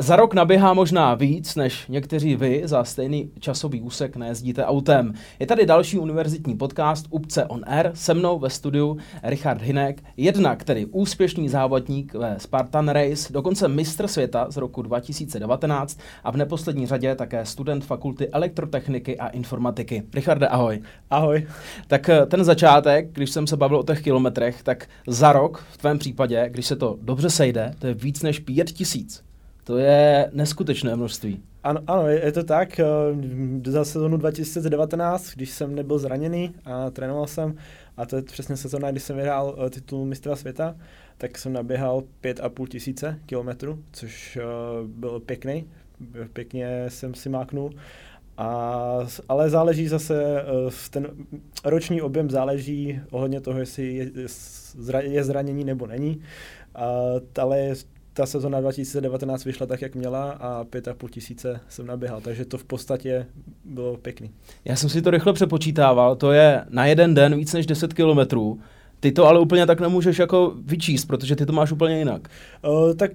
Za rok naběhá možná víc, než někteří vy za stejný časový úsek nejezdíte autem. Je tady další univerzitní podcast Upce on Air, se mnou ve studiu Richard Hynek, jednak tedy úspěšný závodník ve Spartan Race, dokonce mistr světa z roku 2019 a v neposlední řadě také student Fakulty elektrotechniky a informatiky. Richarde, ahoj. Ahoj. Tak ten začátek, když jsem se bavil o těch kilometrech, tak za rok v tvém případě, když se to dobře sejde, to je víc než 5 000. To je neskutečné množství. Ano, je to tak. Za sezonu 2019, když jsem nebyl zraněný a trénoval jsem, a to je přesně sezona, kdy jsem vyhrál titul mistra světa, tak jsem naběhal 5 500 kilometrů, což bylo pěkný. Pěkně jsem si máknul. Ale záleží zase, ten roční objem záleží ohledně toho, jestli je zranění nebo není. Ale ta sezona 2019 vyšla tak, jak měla, a 5 500 jsem naběhal, takže to v podstatě bylo pěkný. Já jsem si to rychle přepočítával, to je na jeden den víc než 10 kilometrů. Ty to ale úplně tak nemůžeš jako vyčíst, protože ty to máš úplně jinak. Tak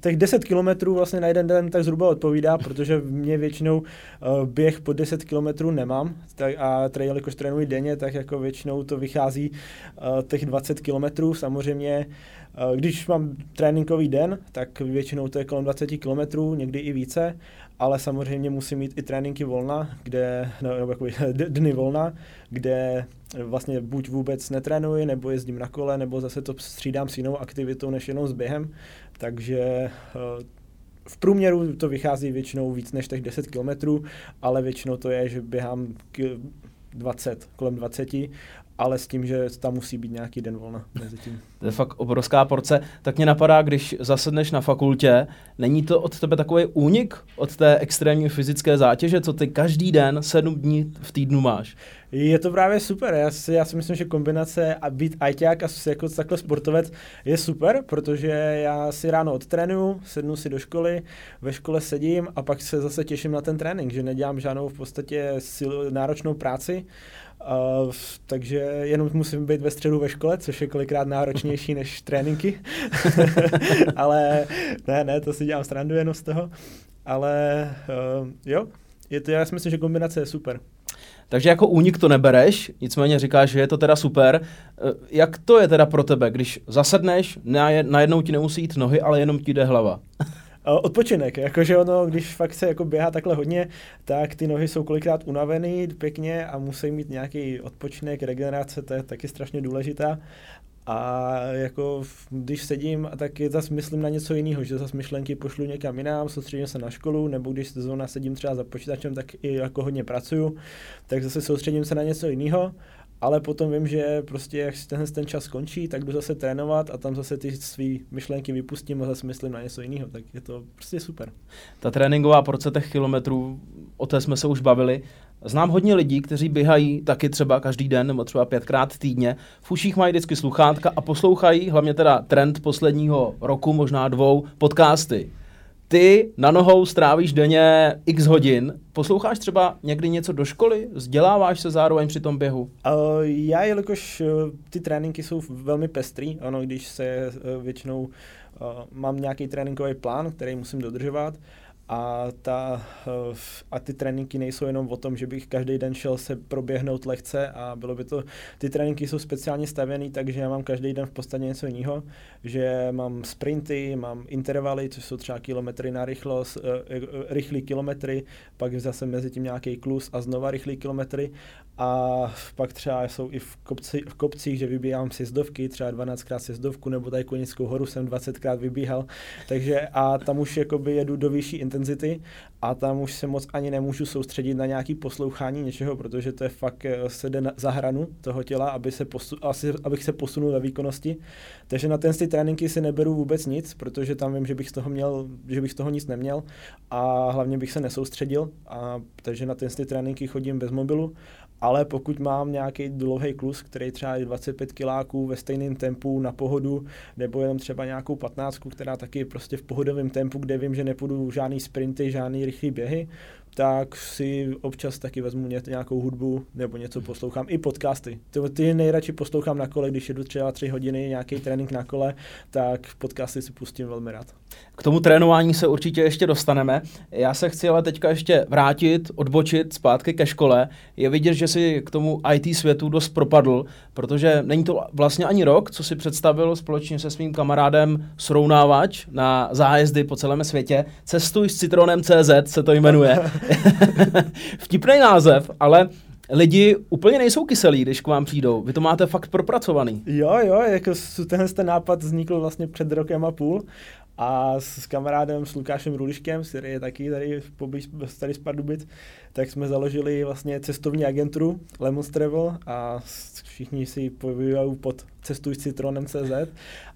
těch 10 kilometrů vlastně na jeden den tak zhruba odpovídá, protože mě většinou běh po 10 kilometrů nemám, jelikož trénuji denně, tak jako většinou to vychází těch 20 kilometrů. Samozřejmě, když mám tréninkový den, tak většinou to je kolem 20 kilometrů, někdy i více, ale samozřejmě musím mít i tréninky volna, dny volna, kde vlastně buď vůbec netrénuji, nebo jezdím na kole, nebo zase to střídám s jinou aktivitou než jenom s během, takže v průměru to vychází většinou víc než těch 10 kilometrů, ale většinou to je, že běhám kolem 20, ale s tím, že tam musí být nějaký den volna mezi tím. To je fakt obrovská porce. Tak mě napadá, když zasedneš na fakultě, není to od tebe takový únik od té extrémní fyzické zátěže, co ty každý den 7 dní v týdnu máš? Je to právě super. Já si myslím, že kombinace a být ajťák a jako takhle sportovec je super, protože já si ráno odtrénuju, sednu si do školy, ve škole sedím a pak se zase těším na ten trénink, že nedělám žádnou v podstatě náročnou práci. Takže jenom musím být ve středu ve škole, což je kolikrát náročnější než tréninky, ale ne, to si dělám srandu jenom z toho, ale jo, je to, já si myslím, že kombinace je super. Takže jako únik to nebereš, nicméně říkáš, že je to teda super. Jak to je teda pro tebe, když zasedneš, najednou ti nemusí jít nohy, ale jenom ti jde hlava? Odpočinek, jakože ono, když fakt se jako běhá takhle hodně, tak ty nohy jsou kolikrát unavený pěkně a musí mít nějaký odpočinek, regenerace, to je taky strašně důležitá. A jako když sedím, tak zase myslím na něco jiného, že zase myšlenky pošlu někam jinam, soustředím se na školu, nebo když zrovna sedím třeba za počítačem, tak i jako hodně pracuju, tak zase soustředím se na něco jiného. Ale potom vím, že prostě jak ten čas skončí, tak jdu zase trénovat a tam zase ty svý myšlenky vypustím a zase myslím na něco jiného, tak je to prostě super. Ta tréninková porce těch kilometrů, o té jsme se už bavili. Znám hodně lidí, kteří běhají taky třeba každý den nebo třeba 5krát týdně. V uších mají vždycky sluchátka a poslouchají, hlavně teda trend posledního roku, možná 2, podcasty. Ty na nohou strávíš denně x hodin, posloucháš třeba někdy něco do školy, vzděláváš se zároveň při tom běhu? Já, jelikož ty tréninky jsou velmi pestrý, ano, když se většinou mám nějaký tréninkový plán, který musím dodržovat, a ty tréninky nejsou jenom o tom, že bych každý den šel se proběhnout lehce a bylo by to, ty tréninky jsou speciálně stavěný, takže já mám každý den v podstatě něco jiného, že mám sprinty, mám intervaly, což jsou třeba kilometry na rychlost, rychlý kilometry, pak zase mezi tím nějaký klus a znova rychlý kilometry a pak třeba jsou i v kopcích, že vybíhám sjezdovky, třeba 12krát sjezdovku, nebo tady Konickou horu jsem 20krát vybíhal, takže a tam už jakoby jedu do vyšší intenzity a tam už se moc ani nemůžu soustředit na nějaké poslouchání něčeho, protože to je fakt, se jde za hranu toho těla, abych se posunul ve výkonnosti. Takže na ty tréninky si neberu vůbec nic, protože tam vím, že bych z toho nic neměl a hlavně bych se nesoustředil, takže na ty tréninky chodím bez mobilu, ale pokud mám nějaký dlouhý klus, který třeba je 25 kiláků ve stejném tempu na pohodu, nebo jenom třeba nějakou 15, která taky prostě v pohodovém tempu, kde vím, že nepůjdu žádný sprinty, žádný rychlý běhy, tak si občas taky vezmu nějakou hudbu nebo něco poslouchám, i podcasty. Ty nejradši poslouchám na kole, když jedu třeba 3 hodiny nějaký trénink na kole, tak podcasty si pustím velmi rád. K tomu trénování se určitě ještě dostaneme. Já se chci ale teďka ještě vrátit, odbočit zpátky ke škole. Je vidět, že si k tomu IT světu dost propadl, protože není to vlastně ani rok, co si představil společně se svým kamarádem srovnávač na zájezdy po celém světě. Cestuj s Citronem CZ se to jmenuje. Vtipný název, ale lidi úplně nejsou kyselí, když k vám přijdou. Vy to máte fakt propracovaný. Jo, jako ten nápad vznikl vlastně před 1,5 rokem a s kamarádem, s Lukášem Rulíškem, který je taky tady poblíž starý z Pardubic, tak jsme založili vlastně cestovní agenturu Lemons Travel a všichni si povídají pod Cestuj s Citronem CZ.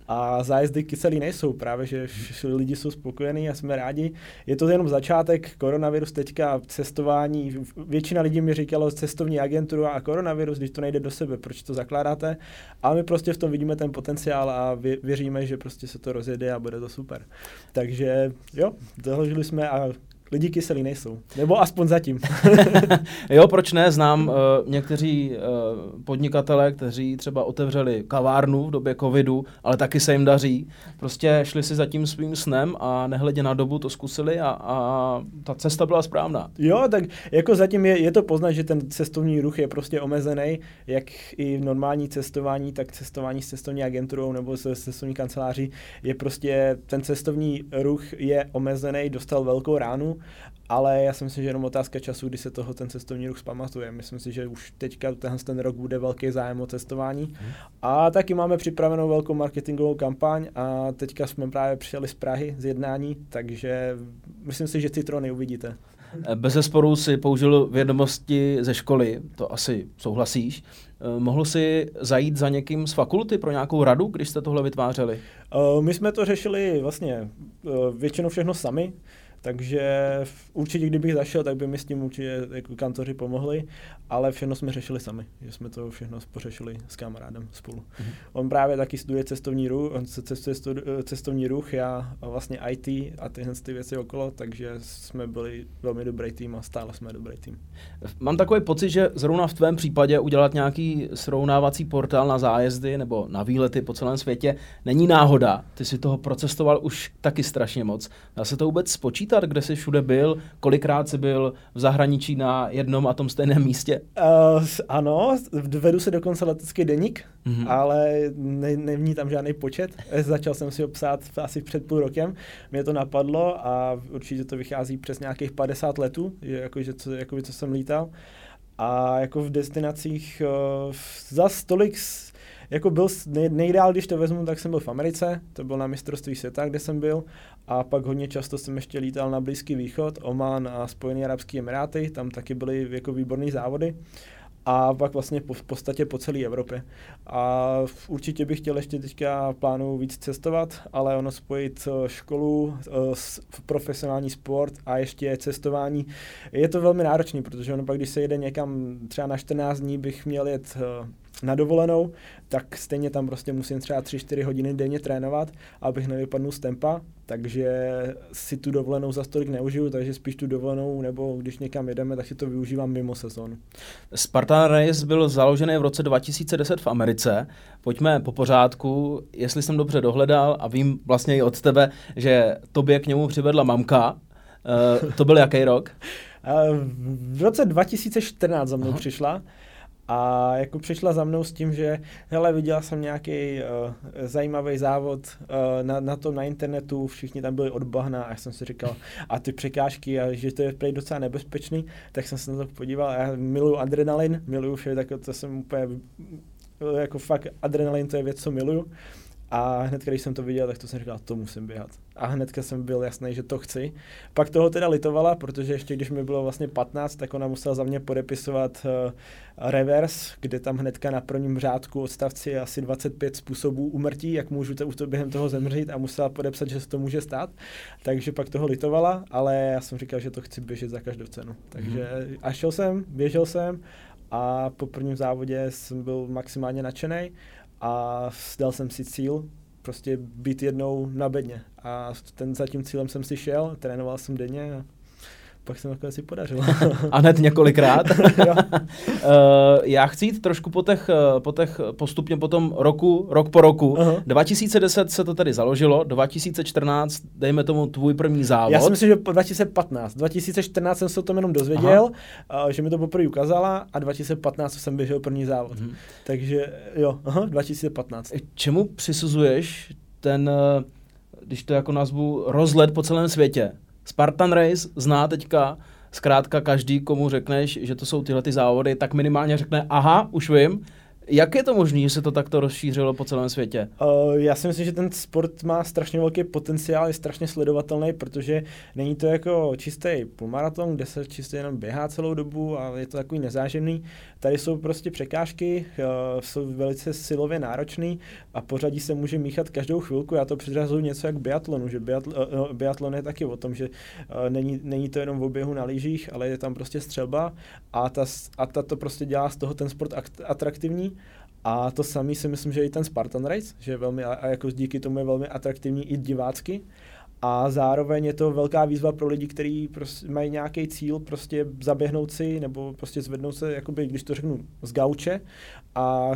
A zájezdy kyselí nejsou, právě že lidi jsou spokojení a jsme rádi. Je to jenom začátek, koronavirus teďka, cestování. Většina lidí mi říkalo cestovní agenturu a koronavirus, když to nejde do sebe, proč to zakládáte? A my prostě v tom vidíme ten potenciál a věříme, že prostě se to rozjede a bude to super. Takže jo, založili jsme a lidi kyselí nejsou. Nebo aspoň zatím. Jo, proč ne? Znám někteří podnikatele, kteří třeba otevřeli kavárnu v době covidu, ale taky se jim daří. Prostě šli si za tím svým snem a nehledě na dobu to zkusili a ta cesta byla správná. Jo, tak jako zatím je to poznat, že ten cestovní ruch je prostě omezený, jak i normální cestování, tak cestování s cestovní agenturou nebo s cestovní kanceláří je prostě, ten cestovní ruch je omezený, dostal velkou ránu, ale já si myslím, že jenom otázka času, kdy se toho ten cestovní ruch zpamatuje. Myslím si, že už teďka ten rok bude velký zájem o cestování. A taky máme připravenou velkou marketingovou kampaň a teďka jsme právě přijeli z Prahy z jednání, takže myslím si, že Citrony uvidíte. Bezesporu si použil vědomosti ze školy, to asi souhlasíš. Mohl si zajít za někým z fakulty pro nějakou radu, když jste tohle vytvářeli? My jsme to řešili vlastně většinou všechno sami. Takže určitě, kdybych zašel, tak by mi s tím určitě jako kantoři pomohli, ale všechno jsme řešili sami, že jsme to všechno pořešili s kamarádem spolu. Mm-hmm. On právě taky studuje cestovní ruch, já vlastně IT a tyhle ty věci okolo, takže jsme byli velmi dobrý tým a stále jsme dobrý tým. Mám takový pocit, že zrovna v tvém případě udělat nějaký srovnávací portál na zájezdy nebo na výlety po celém světě není náhoda. Ty si toho procestoval už taky strašně moc. Dá se to vůbec spočítat? Kde jsi všude byl, kolikrát jsi byl v zahraničí na jednom a tom stejném místě? Ano, vedu se dokonce letecký deník, ale není tam žádný počet. Začal jsem si ho psát asi před 0,5 rokem, mě to napadlo a určitě to vychází přes nějakých 50 letů, co jsem lítal. A jako v destinacích zas tolik... Jako byl nejdál, když to vezmu, tak jsem byl v Americe, to byl na mistrovství světa, kde jsem byl, a pak hodně často jsem ještě lítal na Blízký východ, Oman a Spojené arabské emiráty, tam taky byly jako výborné závody, a pak vlastně v podstatě po celé Evropě. A určitě bych chtěl ještě teďka plánu víc cestovat, ale ono spojit školu, profesionální sport a ještě cestování, je to velmi náročný, protože ono pak, když se jede někam, třeba na 14 dní bych měl jet na dovolenou, tak stejně tam prostě musím třeba 3-4 hodiny denně trénovat, abych nevypadnul z tempa, takže si tu dovolenou za tolik neužiju, takže spíš tu dovolenou, nebo když někam jedeme, tak si to využívám mimo sezónu. Spartan Race byl založený v roce 2010 v Americe. Pojďme po pořádku, jestli jsem dobře dohledal a vím vlastně i od tebe, že tobě k němu přivedla mamka. To byl jaký rok? V roce 2014 za mnou přišla. A jako přišla za mnou s tím, že hele, viděla jsem nějaký zajímavý závod na internetu, všichni tam byli od bahna a já jsem si říkal, a ty překážky, a že to je prej docela nebezpečný, tak jsem se na to podíval a já miluju adrenalin, miluju vše, tak to jsem úplně, jako fakt adrenalin, to je věc, co miluju. A hnedka, když jsem to viděl, tak to jsem říkal, to musím běhat. A hnedka jsem byl jasný, že to chci. Pak toho teda litovala, protože ještě když mi bylo vlastně 15, tak ona musela za mě podepisovat reverse, kde tam hnedka na prvním řádku odstavci je asi 25 způsobů úmrtí, jak můžu během toho zemřít, a musela podepsat, že se to může stát. Takže pak toho litovala, ale já jsem říkal, že to chci běžet za každou cenu. Takže a šel jsem, běžel jsem a po prvním závodě jsem byl maximálně nadšenej. A dal jsem si cíl prostě být jednou na bedně. A za tím cílem jsem si šel, trénoval jsem denně a pak se nakonec si podařilo. A hned několikrát. Já chci jít trošku po těch postupně po tom roku, rok po roku. Aha. 2010 se to tady založilo, 2014, dejme tomu tvůj první závod. Já si myslím, že 2015. 2014 jsem se o tom jenom dozvěděl, že mi to poprvé ukázala a 2015 jsem běžel první závod. Mhm. Takže jo, 2015. Čemu přisuzuješ ten, když to jako nazvu, rozlet po celém světě? Spartan Race zná teďka, zkrátka každý, komu řekneš, že to jsou tyhle ty závody, tak minimálně řekne, aha, už vím. Jak je to možné, že se to takto rozšířilo po celém světě? Já si myslím, že ten sport má strašně velký potenciál, je strašně sledovatelný, protože není to jako čistý půlmaraton, kde se čistě jenom běhá celou dobu a je to takový nezáživný. Tady jsou prostě překážky, jsou velice silově náročný a pořadí se může míchat každou chvilku. Já to předřazuju něco jak biatlonu, že biatlon je taky o tom, že není to jenom v oběhu na lyžích, ale je tam prostě střelba a ta to prostě dělá z toho ten sport atraktivní. A to samý si myslím, že je i ten Spartan Race, že je velmi, a jako díky tomu je velmi atraktivní i divácky. A zároveň je to velká výzva pro lidi, kteří prostě mají nějaký cíl, prostě zaběhnout si nebo prostě zvednout se, jakoby, když to řeknu, z gauče a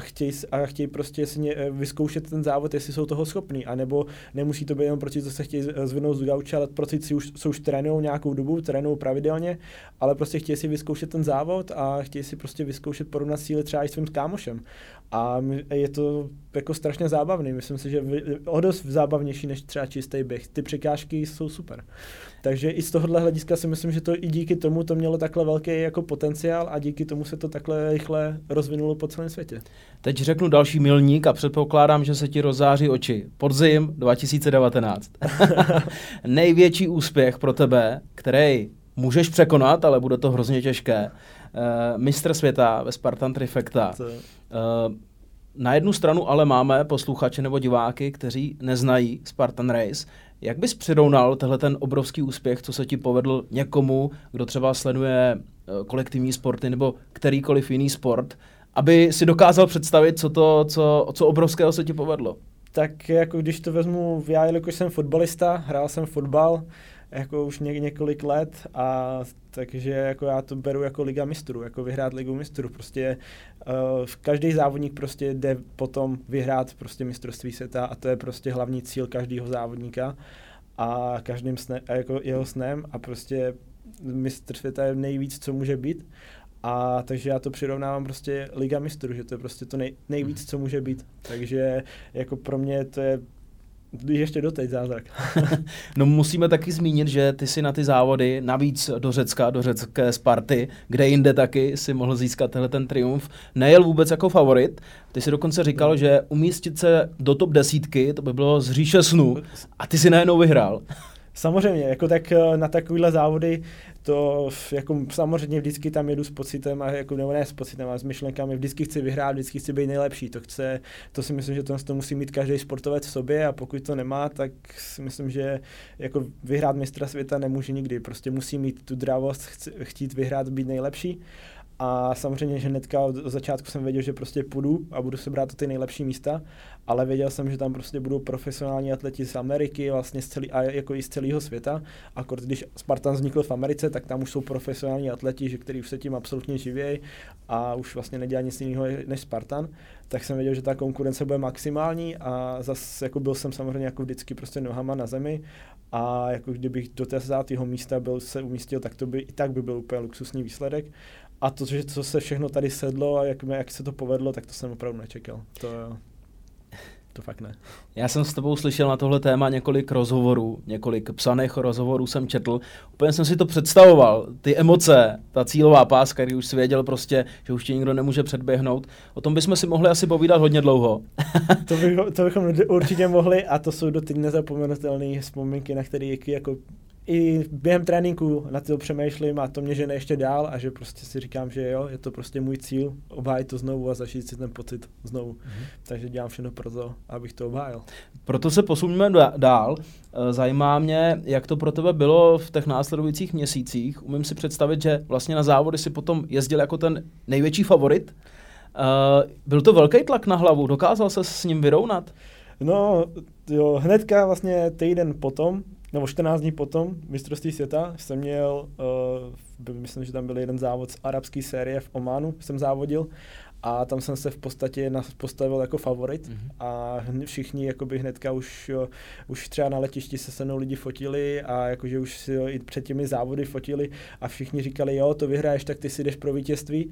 chtějí prostě si vyzkoušet ten závod, jestli jsou toho schopní, anebo nemusí to být jenom proto, že se chtějí zvednout z gauče, ale proto, že už trénujou nějakou dobu, trénujou pravidelně, ale prostě chtějí si vyzkoušet ten závod a chtějí si prostě vyzkoušet porovnat síly třeba i svým kámošem. A je to jako strašně zábavný, myslím si, že o dost zábavnější než třeba čistý běh. Ty překážky jsou super. Takže i z tohohle hlediska si myslím, že to i díky tomu to mělo takhle velký jako potenciál a díky tomu se to takhle rychle rozvinulo po celém světě. Teď řeknu další milník a předpokládám, že se ti rozzáří oči. Podzim 2019. Největší úspěch pro tebe, který můžeš překonat, ale bude to hrozně těžké. Mistr světa ve Spartan Trifecta. Na jednu stranu ale máme posluchače nebo diváky, kteří neznají Spartan Race. Jak bys přirovnal tenhle ten obrovský úspěch, co se ti povedl někomu, kdo třeba sleduje kolektivní sporty nebo kterýkoliv jiný sport, aby si dokázal představit, co obrovského se ti povedlo? Tak jako když to vezmu, já jelikož jsem fotbalista, hrál jsem fotbal jako už několik let a takže jako já to beru jako Liga mistrů, jako vyhrát Ligu mistrů. Prostě každý závodník prostě jde potom vyhrát prostě mistrovství světa a to je prostě hlavní cíl každého závodníka a každým snem, jako jeho snem a prostě mistr světa je nejvíc, co může být. A takže já to přirovnávám prostě Liga mistrů, že to je prostě to nejvíc, co může být. Takže jako pro mě to je ještě doteď zázrak. No musíme taky zmínit, že ty si na ty závody, navíc do Řecka, do řecké Sparty, kde jinde taky si mohl získat tenhle ten triumf, nejel vůbec jako favorit. Ty si dokonce říkal, že umístit se do top 10, to by bylo z říše snů a ty si najednou vyhrál. Samozřejmě, jako tak na takovýhle závody, to jako samozřejmě vždycky tam jedu s pocitem, a jako, nebo ne s pocitem, ale s myšlenkami, vždycky chci vyhrát, vždycky chci být nejlepší, to si myslím, že to musí mít každý sportovec v sobě a pokud to nemá, tak si myslím, že jako vyhrát mistra světa nemůže nikdy, prostě musí mít tu dravost, chtít vyhrát, být nejlepší. A samozřejmě, že hnedka od začátku jsem věděl, že prostě půjdu a budu se brát o ty nejlepší místa, ale věděl jsem, že tam prostě budou profesionální atleti z Ameriky vlastně z celého světa. Akorát když Spartan vznikl v Americe, tak tam už jsou profesionální atleti, kteří už se tím absolutně živějí a už vlastně nedělá nic jiného než Spartan. Tak jsem věděl, že ta konkurence bude maximální a zase jako byl jsem samozřejmě jako vždycky prostě nohama na zemi a jako kdybych do té zátého místa umístil, tak to by i tak by byl úplně luxusní výsledek. A to, že co se všechno tady sedlo a jak se to povedlo, tak to jsem opravdu nečekal. To fakt ne. Já jsem s tebou slyšel na tohle téma několik rozhovorů, několik psaných rozhovorů jsem četl. Úplně jsem si to představoval, ty emoce, ta cílová páska, kdy už si věděl prostě, že už tě nikdo nemůže předběhnout. O tom bychom si mohli asi povídat hodně dlouho. To bychom určitě mohli a to jsou doteď nezapomenutelné vzpomínky, na které jako i během tréninku na to přemýšlím a to mě žene ještě dál a že prostě si říkám, že jo, je to prostě můj cíl obhájit to znovu a zažít si ten pocit znovu. Takže dělám všechno pro to, abych to obhájil. Proto se posuneme dál. Zajímá mě, jak to pro tebe bylo v těch následujících měsících. Umím si představit, že vlastně na závody si potom jezdil jako ten největší favorit. Byl to velký tlak na hlavu, dokázal se s ním vyrovnat? No jo, hnedka vlastně týden potom nebo 14 dní potom mistrovství světa jsem měl, myslím, že tam byl jeden závod z arabské série v Ománu, jsem závodil a tam jsem se v podstatě postavil jako favorit a všichni jakoby hnedka už třeba na letišti se mnou lidi fotili a jakože už si i před těmi závody fotili a všichni říkali, jo, to vyhraješ, tak ty si jdeš pro vítězství.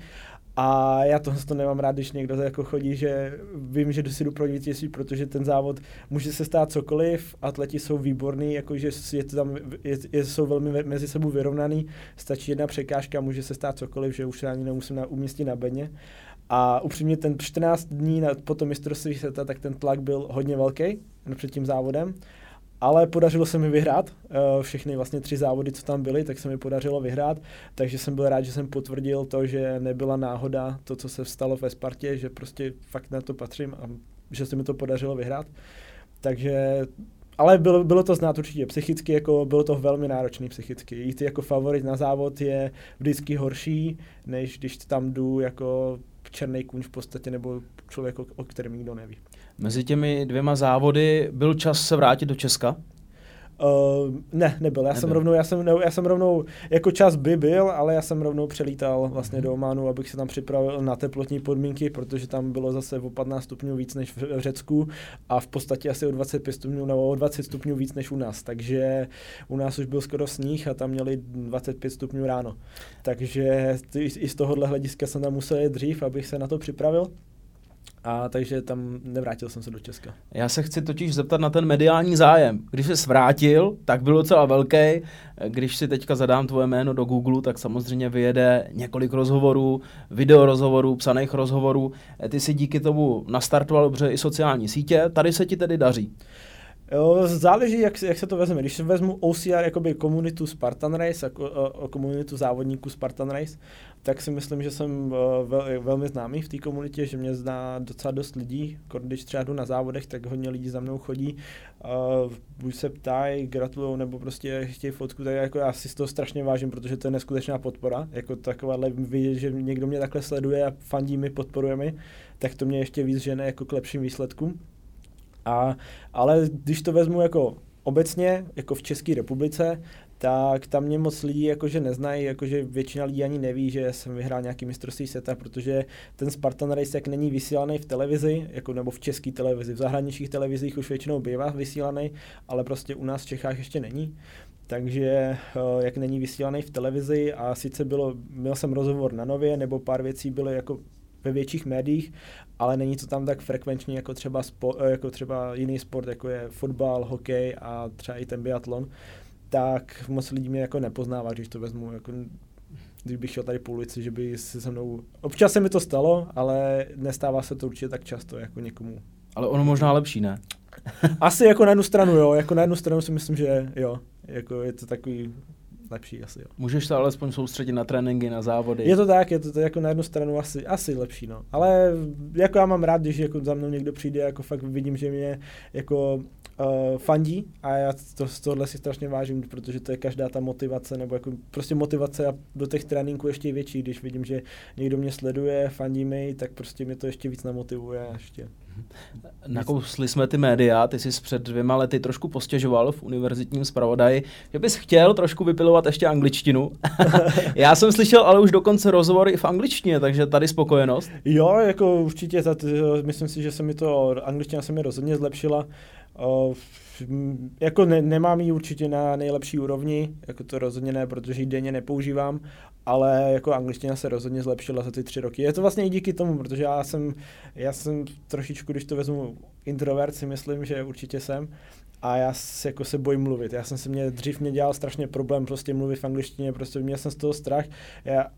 A já to nemám rád, když někdo jako chodí, že vím, že si jdu pro vítězství, protože ten závod může se stát cokoliv, atleti jsou výborní, jakože jsou velmi mezi sebou vyrovnaný, stačí jedna překážka, může se stát cokoliv, že už se ani nemusím umístit na bedně. A upřímně ten 14 dní po tom mistrovství světa, tak ten tlak byl hodně velký před tím závodem. Ale podařilo se mi vyhrát, všechny vlastně 3 závody, co tam byly, tak se mi podařilo vyhrát, takže jsem byl rád, že jsem potvrdil to, že nebyla náhoda to, co se stalo ve Spartě, že prostě fakt na to patřím a že se mi to podařilo vyhrát. Takže, ale bylo to znát určitě psychicky, jako bylo to velmi náročný psychicky. Jít jako favorit na závod je vždycky horší, než když tam jdu jako černý kůň v podstatě, nebo člověk, o kterém nikdo neví. Mezi těmi 2 závody byl čas se vrátit do Česka? Ne, nebyl. Já jsem rovnou, jako čas by byl, ale já jsem rovnou přelítal vlastně do Ománu, abych se tam připravil na teplotní podmínky, protože tam bylo zase o 15 stupňů víc než v Řecku a v podstatě asi o 25 stupňů nebo o 20 stupňů víc než u nás, takže u nás už byl skoro sníh a tam měli 25 stupňů ráno. Takže i z tohohle hlediska jsem tam musel jít dřív, abych se na to připravil. A takže tam nevrátil jsem se do Česka. Já se chci totiž zeptat na ten mediální zájem. Když se vrátil, tak byl docela velký. Když si teďka zadám tvoje jméno do Google, tak samozřejmě vyjede několik rozhovorů, videorozhovorů, psaných rozhovorů. Ty si díky tomu nastartoval dobře i sociální sítě. Tady se ti tedy daří. Záleží, jak se to vezme. Když vezmu OCR, jakoby komunitu Spartan Race, komunitu závodníků Spartan Race, tak si myslím, že jsem velmi známý v té komunitě, že mě zná docela dost lidí. Když třeba jdu na závodech, tak hodně lidí za mnou chodí. Buď se ptají, gratulujou, nebo prostě chtějí fotku, tak jako já si z toho strašně vážím, protože to je neskutečná podpora. Jako takováhle vidět, že někdo mě takhle sleduje a fandí mi, podporuje mi, tak to mě ještě víc žene jako k lepším výsledkům. Ale když to vezmu jako obecně, jako v České republice, tak tam mě moc lidí jakože neznají, jakože většina lidí ani neví, že jsem vyhrál nějaký mistrovství světa, protože ten Spartan Race jak není vysílaný v televizi, jako nebo v české televizi, v zahraničních televizích už většinou bývá vysílaný, ale prostě u nás v Čechách ještě není. Takže jak není vysílaný v televizi a sice měl jsem rozhovor na Nově, nebo pár věcí bylo jako ve větších médiích, ale není to tam tak frekvenční jako třeba jiný sport, jako je fotbal, hokej a třeba i ten biatlon, tak moc lidí mě jako nepoznává, když to vezmu, jako, když bych šel tady po ulici, že by se mnou... Občas se mi to stalo, ale nestává se to určitě tak často jako někomu. Ale ono možná lepší, ne? Asi jako na jednu stranu, jo. Jako na jednu stranu si myslím, že jo. Jako je to takový... lepší asi, jo. Můžeš se alespoň soustředit na tréninky, na závody. Je to jako na jednu stranu asi lepší, no. Ale jako já mám rád, když jako za mnou někdo přijde, jako fakt vidím, že mě jako fandí a já tohle si strašně vážím, protože to je každá ta motivace, nebo jako prostě motivace a do těch tréninků ještě větší, když vidím, že někdo mě sleduje, fandí mi, tak prostě mě to ještě víc namotivuje ještě. Nakousli jsme ty média, ty jsi před 2 lety trošku postěžoval v univerzitním zpravodaji, že bys chtěl trošku vypilovat ještě angličtinu. Já jsem slyšel ale už dokonce rozhovor i v angličtině, takže tady spokojenost. Jo, jako určitě, myslím si, že angličtina se mi rozhodně zlepšila. Jako nemám ji určitě na nejlepší úrovni, jako to rozhodně ne, protože ji denně nepoužívám, ale jako angličtina se rozhodně zlepšila za ty 3 roky. Je to vlastně i díky tomu, protože já jsem trošičku, když to vezmu, introvert si myslím, že určitě jsem. A já jako se bojím mluvit. Dřív mě dělal strašně problém prostě mluvit v angličtině, prostě měl jsem z toho strach.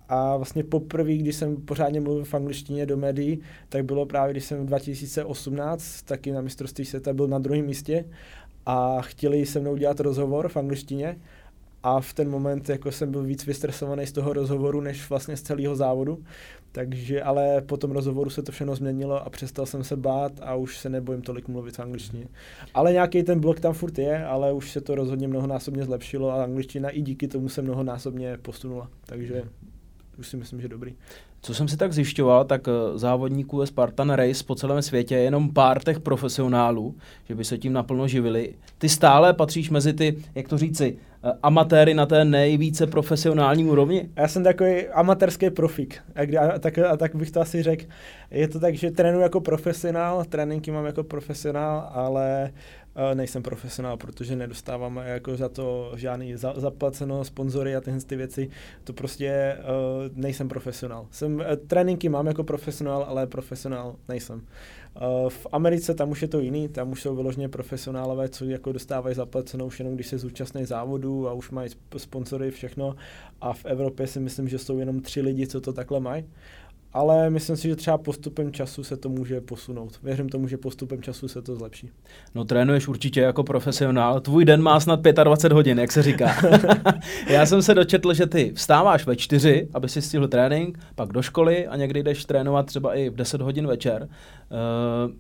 A vlastně poprvé, když jsem pořádně mluvil v angličtině do médií, tak bylo právě, když jsem v 2018 taky na mistrovství světa byl na 2. místě a chtěli se mnou dělat rozhovor v angličtině. A v ten moment jako jsem byl víc vystresovaný z toho rozhovoru, než vlastně z celého závodu. Takže, ale po tom rozhovoru se to všechno změnilo a přestal jsem se bát a už se nebojím tolik mluvit v angličtině. Ale nějaký ten blok tam furt je, ale už se to rozhodně mnohonásobně zlepšilo a angličtina i díky tomu se mnohonásobně posunula. Takže už si myslím, že dobrý. Co jsem si tak zjišťoval, tak závodníků ve Spartan Race po celém světě je jenom pár těch profesionálů, že by se tím naplno živili. Ty stále patříš mezi ty, jak to říci, amatéry na té nejvíce profesionální úrovni? Já jsem takový amatérský profík, a tak bych to asi řekl. Je to tak, že trénuji jako profesionál, tréninky mám jako profesionál, ale nejsem profesionál, protože nedostávám jako za to žádný zaplaceno, sponzory a tyhle ty věci. To prostě nejsem profesionál. Tréninky mám jako profesionál, ale profesionál nejsem. V Americe tam už je to jiný, tam už jsou vyloženě profesionálové, co jako dostávají zaplaceno už jenom, když se zúčastní závodu a už mají sponzory všechno. A v Evropě si myslím, že jsou jenom 3 lidi, co to takhle mají. Ale myslím si, že třeba postupem času se to může posunout. Věřím tomu, že postupem času se to zlepší. No trénuješ určitě jako profesionál. Tvůj den má snad 25 hodin, jak se říká. Já jsem se dočetl, že ty vstáváš ve 4, aby si stihl trénink, pak do školy a někdy jdeš trénovat třeba i v 10 hodin večer.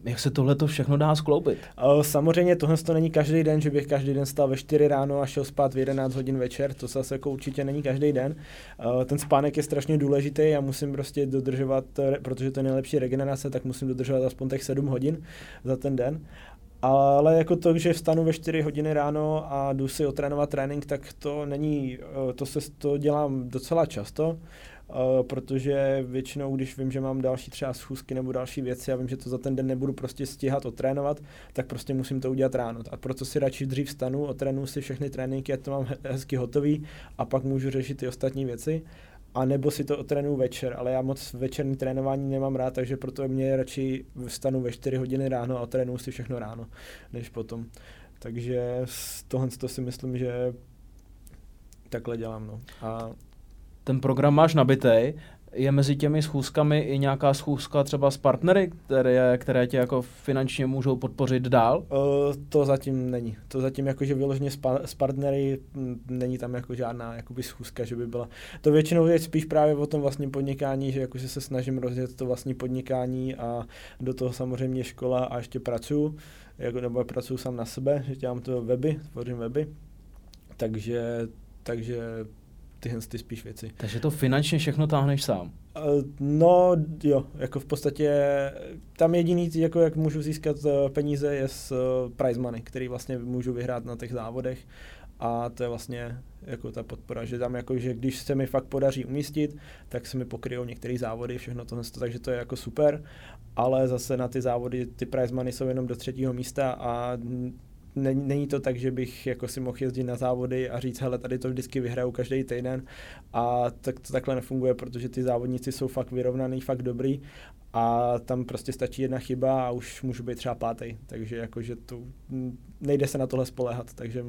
Jak se tohle to všechno dá skloubit? Samozřejmě tohle to není každý den, že bych každý den stál ve 4 ráno a šel spát v 11 hodin večer. To zase jako určitě není každý den. Ten spánek je strašně důležitý a musím prostě dodržovat, protože to je nejlepší regenerace, tak musím dodržovat aspoň těch 7 hodin za ten den. Ale jako to, že vstanu ve 4 hodiny ráno a jdu si otrénovat trénink, tak to není, to dělám docela často, protože většinou, když vím, že mám další třeba schůzky nebo další věci a vím, že to za ten den nebudu prostě stíhat otrénovat, tak prostě musím to udělat ráno. A proto si radši dřív vstanu, otrénuji si všechny tréninky, já to mám hezky hotový a pak můžu řešit ty ostatní věci. A nebo si to trénuju večer, ale já moc večerní trénování nemám rád, takže proto mě radši vstanu ve 4 hodiny ráno a trénuju si všechno ráno, než potom. Takže tohle si myslím, že takhle dělám. No. A ten program máš nabitej. Je mezi těmi schůzkami i nějaká schůzka třeba s partnery, které tě jako finančně můžou podpořit dál? To zatím není. To zatím jakože vyloženě s partnery není tam jako žádná jakoby schůzka, že by byla. To většinou je spíš právě o tom vlastním podnikání, že jakože se snažím rozjet to vlastní podnikání a do toho samozřejmě škola a ještě pracuju, jako, nebo pracuju sám na sebe, že dělám to weby, tvořím weby, takže ty spíš věci. Takže to finančně všechno táhneš sám? No jo, jako v podstatě tam jediný, jako jak můžu získat peníze je z prize money, který vlastně můžu vyhrát na těch závodech a to je vlastně jako ta podpora, že tam jako, že když se mi fakt podaří umístit, tak se mi pokryjou některé závody, všechno tohle, takže to je jako super, ale zase na ty závody ty prize money jsou jenom do 3. místa a není to tak, že bych jako si mohl jezdit na závody a říct, hele, tady to vždycky vyhraju každý týden a tak to takhle nefunguje, protože ty závodníci jsou fakt vyrovnaný, fakt dobrý a tam prostě stačí jedna chyba a už můžu být třeba 5, takže jakože to nejde se na tohle spoléhat, takže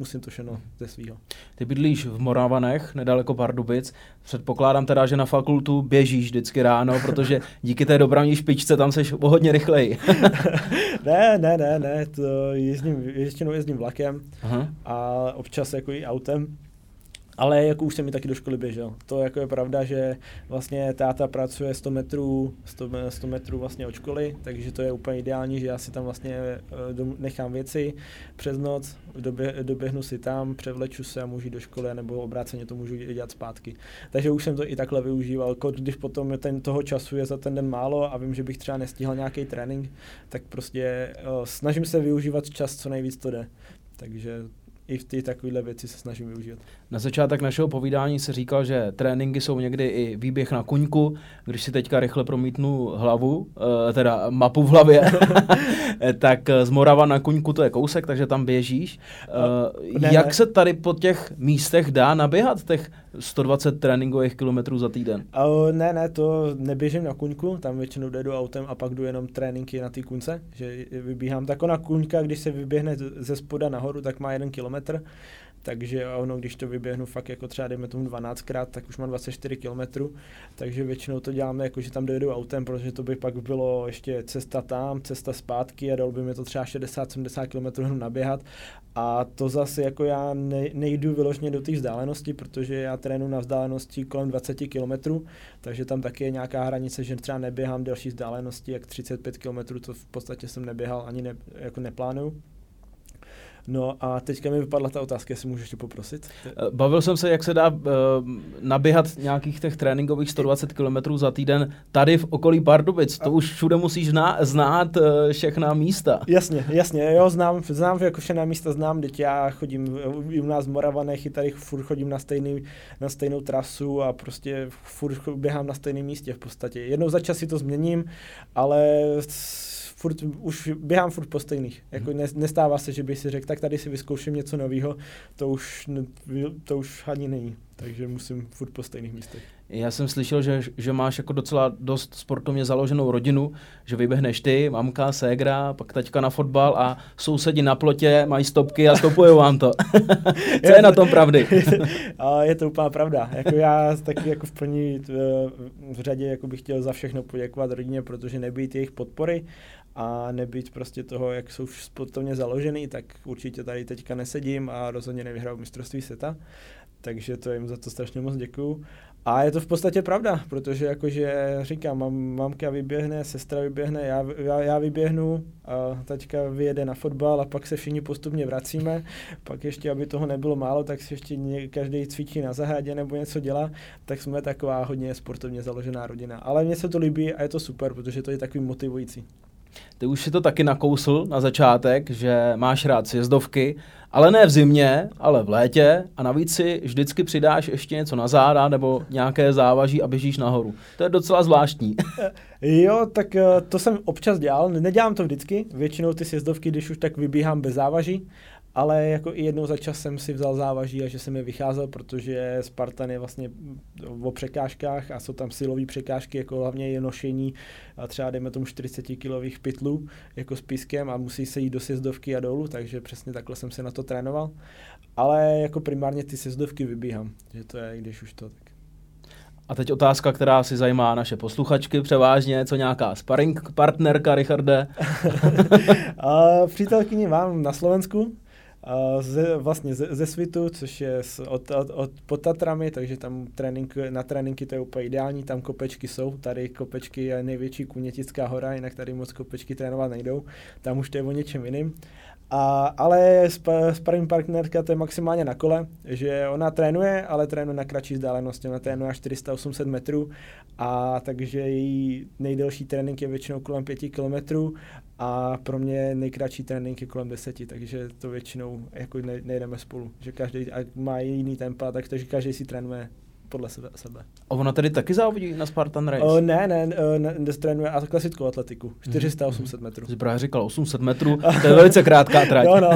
musím to všechno ze svýho. Ty bydlíš v Moravanech, nedaleko Pardubic. Předpokládám teda, že na fakultu běžíš vždycky ráno, protože díky té dopravní špičce tam seš o hodně rychleji. Ne, to jezdím vlakem. Aha. A občas jako i autem. Ale jako už jsem mi taky do školy běžel. To jako je pravda, že vlastně táta pracuje 100 metrů vlastně od školy, takže to je úplně ideální, že já si tam vlastně nechám věci přes noc, doběhnu si tam, převleču se a můžu jít do školy, nebo obráceně to můžu dělat zpátky. Takže už jsem to i takhle využíval. Když potom toho času je za ten den málo a vím, že bych třeba nestihl nějaký trénink, tak prostě snažím se využívat čas, co nejvíc to jde. Takže i v ty takovéhle věci se snažím využít. Na začátek našeho povídání se říkal, že tréninky jsou někdy i výběh na kuňku. Když si teďka rychle promítnu mapu v hlavě, tak z Morava na kuňku to je kousek, takže tam běžíš. Jak se tady po těch místech dá naběhat těch 120 tréninkových kilometrů za týden? To neběžím na kuňku, tam většinou jdu autem a pak jdu jenom tréninky na té kuňce, že vybíhám. Tak ona kuňka, když se vyběhne ze spoda nahoru, tak má 1 kilometr, takže ono, když to vyběhnu fakt jako třeba dejme tomu 12krát, tak už mám 24 kilometrů, takže většinou to děláme jako, že tam dojedu autem, protože to by pak bylo ještě cesta tam, cesta zpátky a dalo by mi to třeba 60-70 kilometrů jenom naběhat a to zase jako já nejdu vyloženě do té vzdálenosti, protože já trénu na vzdálenosti kolem 20 kilometrů, takže tam taky je nějaká hranice, že třeba neběhám delší vzdálenosti, jak 35 kilometrů, to v podstatě jsem neběhal, ani neplánuju. No a teďka mi vypadla ta otázka, jestli můžeš tě poprosit. Bavil jsem se, jak se dá naběhat nějakých těch tréninkových 120 km za týden tady v okolí Pardubic. To už všude musíš znát všechna místa. Jasně, jo, znám jako všechna místa, znám, teď já chodím i u nás v Moravanech, i tady furt chodím na stejnou trasu a prostě furt běhám na stejném místě v podstatě. Jednou za čas si to změním, ale už běhám furt po stejných. Jako nestává se, že bych si řekl, tak tady si vyzkouším něco nového, to už ani není. Takže musím furt po stejných místech. Já jsem slyšel, že máš jako docela dost sportovně založenou rodinu, že vyběhneš ty, mamka, ségra, pak taťka na fotbal a sousedi na plotě mají stopky a stopujou vám to. Co je na tom pravdy? Je to úplná pravda. Jako já taky jako v plní v řadě jako bych chtěl za všechno poděkovat rodině, protože nebýt jejich podpory a nebýt prostě toho, jak jsou sportovně založený, tak určitě tady teďka nesedím a rozhodně nevyhraju mistrovství světa. Takže to jim za to strašně moc děkuju. A je to v podstatě pravda, protože jakože říkám, mamka vyběhne, sestra vyběhne, já vyběhnu, a taťka vyjede na fotbal a pak se všichni postupně vracíme. Pak ještě, aby toho nebylo málo, tak se ještě každý cvičí na zahradě nebo něco dělá, tak jsme taková hodně sportovně založená rodina. Ale mně se to líbí a je to super, protože to je takový motivující. Ty už si to taky nakousl na začátek, že máš rád sjezdovky, ale ne v zimě, ale v létě a navíc si vždycky přidáš ještě něco na záda nebo nějaké závaží a běžíš nahoru. To je docela zvláštní. Jo, tak to jsem občas dělal, nedělám to vždycky, většinou ty sjezdovky, když už tak vybíhám bez závaží, ale jako i jednou za čas jsem si vzal závaží a že jsem je vycházel, protože Spartan je vlastně o překážkách a jsou tam silové překážky, jako hlavně je nošení a třeba dejme tomu 40-kilových pytlů jako s pískem a musí se jít do sjezdovky a dolů, takže přesně takhle jsem se na to trénoval. Ale jako primárně ty sjezdovky vybíhám, že to je, když už to tak. A teď otázka, která si zajímá naše posluchačky převážně, co nějaká sparring partnerka, Richarde? Přítelkyni mám na Slovensku. Ze Svitu, což je pod Tatrami, takže tam na tréninky to je úplně ideální, tam kopečky jsou, tady kopečky je největší Kunětická hora, jinak tady moc kopečky trénovat nejdou, tam už to je o něčem jiným. Ale sparring partnerka to je maximálně na kole, že ona trénuje, ale trénuje na kratší vzdálenosti, ona trénuje až 400-800 metrů, a takže její nejdelší trénink je většinou kolem 5 kilometrů a pro mě nejkratší trénink je kolem 10, takže to většinou jako nejdeme spolu, že každý má jiný tempa, takže každý si trénuje podle sebe. A ona tady taky závodí na Spartan Race? Ne, trénuje a klasickou atletiku, 400-800 metrů. Jsi právě říkal 800 metrů, to je velice krátká trať. No.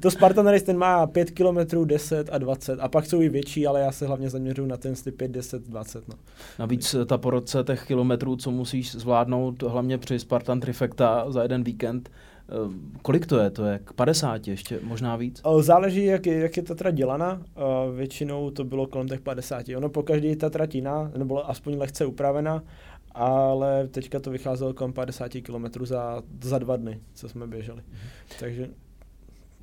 To Spartan Race ten má 5 kilometrů, 10 a 20 a pak jsou i větší, ale já se hlavně zaměřuju na ten 5, 10, 20. No. Navíc ta porce těch kilometrů, co musíš zvládnout, hlavně při Spartan Trifecta za jeden víkend, kolik to je? To je k 50 ještě, možná víc? Záleží, jak je ta trať dělaná. Většinou to bylo kolem těch 50. Ono po každý je ta trať jiná, nebo aspoň lehce upravená, ale teďka to vycházelo kolem 50 kilometrů za 2 dny, co jsme běželi. Takže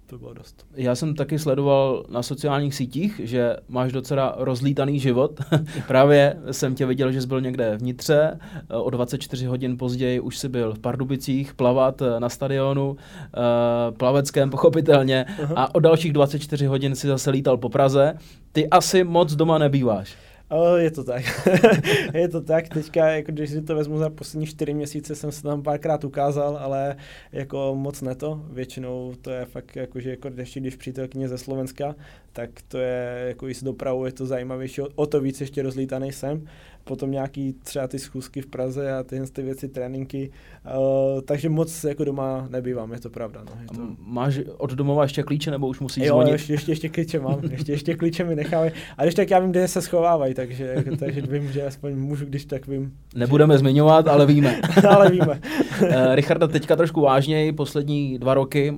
to bylo dost. Já jsem taky sledoval na sociálních sítích, že máš docela rozlítaný život. Právě jsem tě viděl, že jsi byl někde v Nitře, o 24 hodin později už jsi byl v Pardubicích plavat na stadionu, plaveckém pochopitelně, a o dalších 24 hodin si zase lítal po Praze. Ty asi moc doma nebýváš. Je to tak. Teďka, jako když si to vezmu za poslední 4 měsíce, jsem se tam párkrát ukázal, ale jako moc ne to. Většinou to je fakt, jakože jako ještě když přítelkyně ze Slovenska, tak to je jako i s dopravou, je to zajímavější, o to víc ještě rozlítanej jsem. Potom nějaký třeba ty schůzky v Praze a tyhle ty věci, tréninky. Takže moc jako doma nebývám, je to pravda. No, je to... Máš od domova ještě klíče, nebo už musíš zvonit? Jo, ještě klíče mám, ještě klíče mi nechávají. A když tak já vím, kde se schovávají, takže vím, že aspoň můžu, když tak vím. Nebudeme zmiňovat, ale víme. Ale víme. Richarda, teďka trošku vážněji, poslední 2 roky,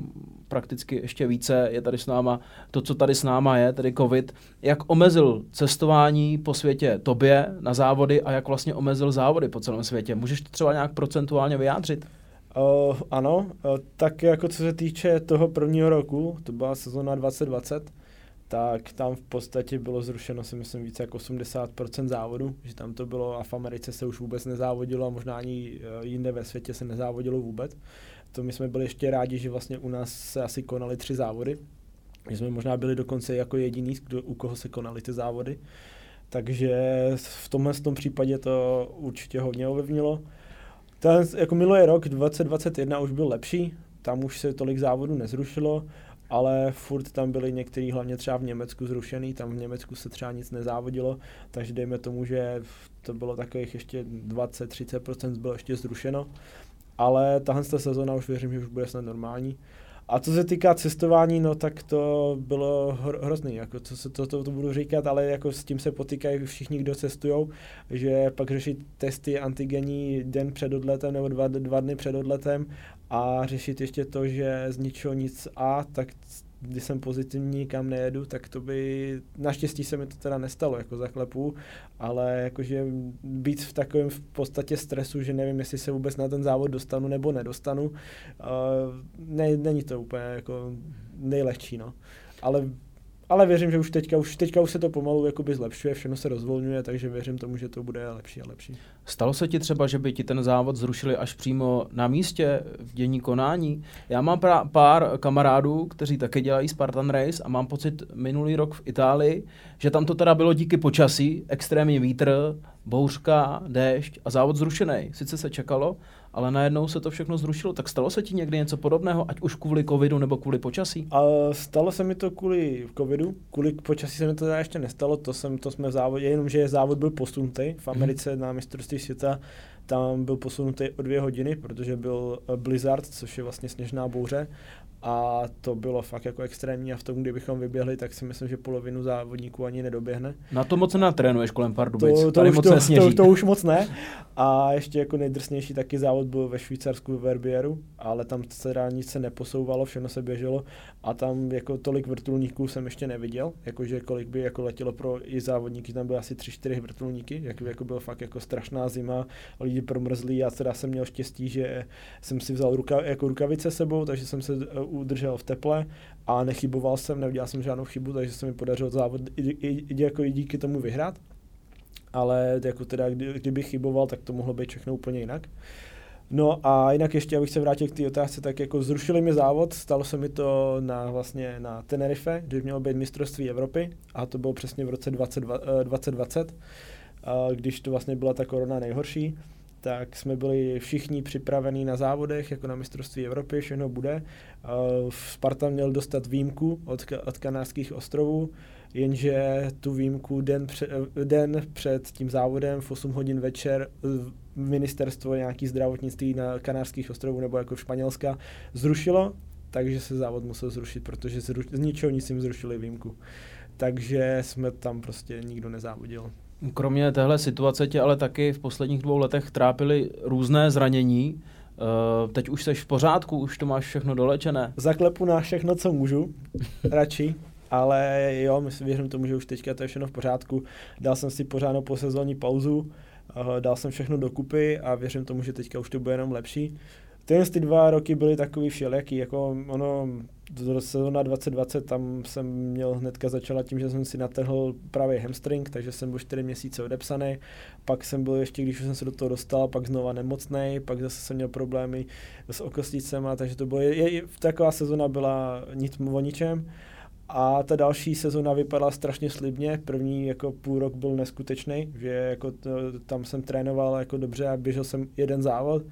prakticky ještě více je tady s náma to, co tady s náma je, tedy covid. Jak omezil cestování po světě tobě na závody a jak vlastně omezil závody po celém světě? Můžeš to třeba nějak procentuálně vyjádřit? Ano, tak jako co se týče toho prvního roku, to byla sezona 2020, tak tam v podstatě bylo zrušeno, si myslím, více jak 80% závodů, že tam to bylo a v Americe se už vůbec nezávodilo a možná ani jinde ve světě se nezávodilo vůbec. to my jsme byli ještě rádi, že vlastně u nás se asi konaly 3 závody. My jsme možná byli dokonce jako jediný, u koho se konaly ty závody. Takže v tomhle tom případě to určitě hodně ovlivnilo. Ten, jako minulý rok 2021 už byl lepší, tam už se tolik závodů nezrušilo, ale furt tam byly některý, hlavně třeba v Německu zrušený, tam v Německu se třeba nic nezávodilo, takže dejme tomu, že to bylo takových ještě 20-30% bylo ještě zrušeno, ale tahle sezóna už věřím, že už bude snad normální. A co se týká cestování, no tak to bylo hrozný, jako to budu říkat, ale jako s tím se potýkají všichni, kdo cestujou, že pak řešit testy antigenní den před odletem nebo dva dny před odletem a řešit ještě to, že z ničeho nic tak když jsem pozitivní, nikam nejedu, tak to by, naštěstí se mi to teda nestalo jako zaklepu, ale jakože být v takovém v podstatě stresu, že nevím, jestli se vůbec na ten závod dostanu nebo nedostanu, ne, není to úplně jako nejlehčí, no. Ale věřím, že už teďka už se to pomalu jakoby zlepšuje, všechno se rozvolňuje, takže věřím tomu, že to bude lepší a lepší. Stalo se ti třeba, že by ti ten závod zrušili až přímo na místě v denní konání? Já mám pár kamarádů, kteří také dělají Spartan Race a mám pocit minulý rok v Itálii, že tam to teda bylo díky počasí, extrémní vítr, bouřka, déšť a závod zrušený. Sice se čekalo, ale najednou se to všechno zrušilo. Tak stalo se ti někdy něco podobného, ať už kvůli covidu nebo kvůli počasí? Stalo se mi to kvůli covidu, kvůli počasí se mi to ještě nestalo, to jsme v závodě, jenomže závod byl posunutý. V Americe na mistrovství světa tam byl posunutý o 2 hodiny, protože byl blizzard, což je vlastně sněžná bouře. A to bylo fakt jako extrémní a v tom, kdybychom vyběhli, tak si myslím, že polovinu závodníků ani nedoběhne. Na to moc natrénuješ kolem Pardubic, tady moc nesněží. To už moc ne. A ještě jako nejdrsnější taky závod byl ve Švýcarsku v Verbieru, ale tam teda nic se neposouvalo, všechno se běželo a tam jako tolik vrtulníků jsem ještě neviděl, jakože kolik by jako letělo pro i závodníky, tam byly asi 3-4 vrtulníky, jako bylo fakt jako strašná zima, lidi promrzlí, já teda jsem měl štěstí, že jsem si vzal rukavice sebou, takže jsem se udržel v teple a nechyboval jsem, neudělal jsem žádnou chybu, takže se mi podařilo závod i díky tomu vyhrát. Ale jako teda, kdybych chyboval, tak to mohlo být všechno úplně jinak. No a jinak ještě, abych se vrátil k té otázce, tak jako zrušili mi závod, stalo se mi to na Tenerife, když mělo být mistrovství Evropy a to bylo přesně v roce 2020, když to vlastně byla ta korona nejhorší. Tak jsme byli všichni připraveni na závodech, jako na mistrovství Evropy, všechno bude. Sparta měl dostat výjimku od Kanárských ostrovů, jenže tu výjimku den před tím závodem v 8 hodin večer ministerstvo nějaký zdravotnictví na Kanárských ostrovů nebo jako Španělska zrušilo, takže se závod musel zrušit, protože z ničeho nic jim zrušili výjimku. Takže jsme tam prostě nikdo nezávodil. Kromě téhle situace tě ale taky v posledních 2 letech trápily různé zranění. Teď už seš v pořádku, už to máš všechno dolečené. Zaklepu na všechno, co můžu, radši. Ale jo, věřím tomu, že už teďka to je všechno v pořádku. Dal jsem si pořádnou posezónní pauzu, dal jsem všechno dokupy a věřím tomu, že teďka už to bude jenom lepší. Ty 2 roky byly takový všelijaký, jako ono, sezóna 2020, tam jsem měl hnedka začala tím, že jsem si natrhl pravý hamstring, takže jsem byl 4 měsíce odepsaný, pak jsem byl ještě, když jsem se do toho dostal, pak znova nemocnej, pak zase jsem měl problémy s okosticema, takže to bylo, taková sezóna byla nic o ničem. A ta další sezona vypadala strašně slibně, první jako půl rok byl neskutečný, že jako tam jsem trénoval jako dobře a běžel jsem 1 závod,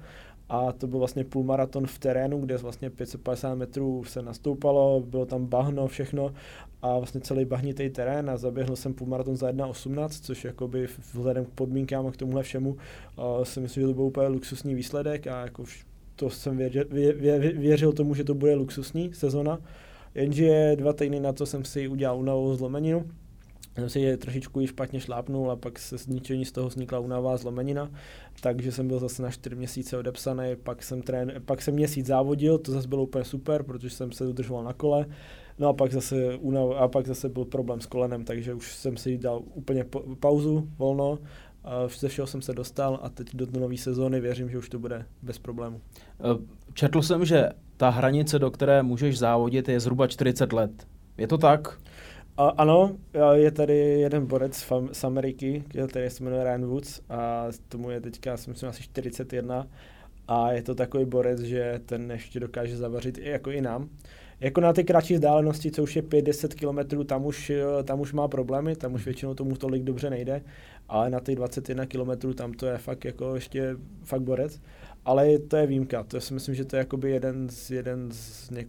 a to byl vlastně půlmaraton v terénu, kde vlastně 550 metrů se nastoupalo, bylo tam bahno, všechno a vlastně celý bahnitý terén a zaběhl jsem půlmaraton za 1:18, což jakoby vzhledem k podmínkám a k tomuhle všemu si myslím, že to byl úplně luxusní výsledek a jako to jsem věřil tomu, že to bude luxusní sezona, jenže 2 týdny na to jsem si udělal únavovou zlomeninu. Jsem si je trošičku špatně šlápnul a pak se zničení z toho vznikla únava a zlomenina, takže jsem byl zase na 4 měsíce odepsaný, pak jsem měsíc závodil, to zase bylo úplně super, protože jsem se udržoval na kole, no a pak zase únava, a pak zase byl problém s kolenem, takže už jsem si dal úplně pauzu, volno, ze všeho jsem se dostal a teď do nové sezóny věřím, že už to bude bez problému. Četl jsem, že ta hranice, do které můžeš závodit, je zhruba 40 let. Je to tak? Ano, je tady jeden borec z Ameriky, který se jmenuje Ryan Woods a tomu je teďka, myslím, asi 41 a je to takový borec, že ten ještě dokáže zavařit i jako i nám. Jako na ty kratší vzdálenosti, co už je 5-10 km, tam už má problémy, tam už většinou tomu tolik dobře nejde, ale na těch 21 km tam to je fakt jako ještě fakt borec. Ale to je výjimka, to si myslím, že to je jakoby jeden z několika.